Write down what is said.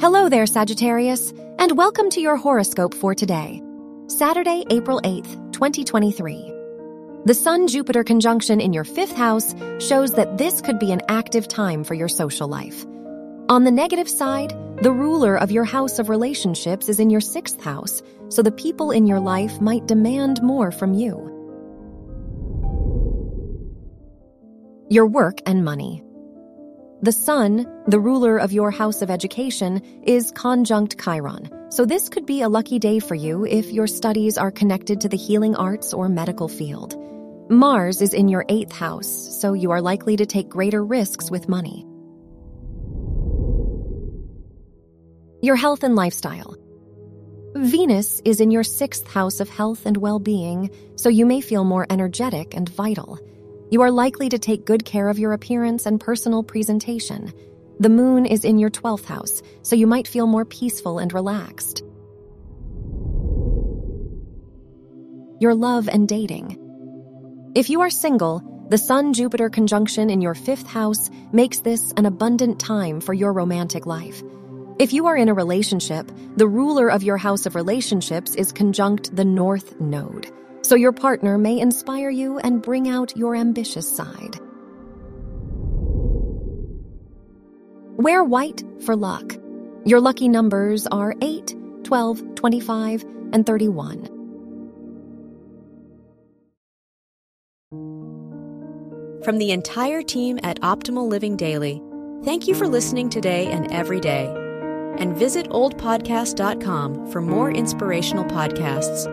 Hello there, Sagittarius, and welcome to your horoscope for today, Saturday, April 8th, 2023. The Sun-Jupiter conjunction in your fifth house shows that this could be an active time for your social life. On the negative side, the ruler of your house of relationships is in your sixth house, so the people in your life might demand more from you. Your work and money. The Sun, the ruler of your house of education, is conjunct Chiron, so this could be a lucky day for you if your studies are connected to the healing arts or medical field. Mars is in your eighth house, so you are likely to take greater risks with money. Your health and lifestyle. Venus is in your sixth house of health and well-being, so you may feel more energetic and vital. You are likely to take good care of your appearance and personal presentation. The moon is in your 12th house, so you might feel more peaceful and relaxed. Your love and dating. If you are single, the Sun-Jupiter conjunction in your fifth house makes this an abundant time for your romantic life. If you are in a relationship, the ruler of your house of relationships is conjunct the North Node, so your partner may inspire you and bring out your ambitious side. Wear white for luck. Your lucky numbers are 8, 12, 25, and 31. From the entire team at Optimal Living Daily, thank you for listening today and every day. And visit oldpodcast.com for more inspirational podcasts.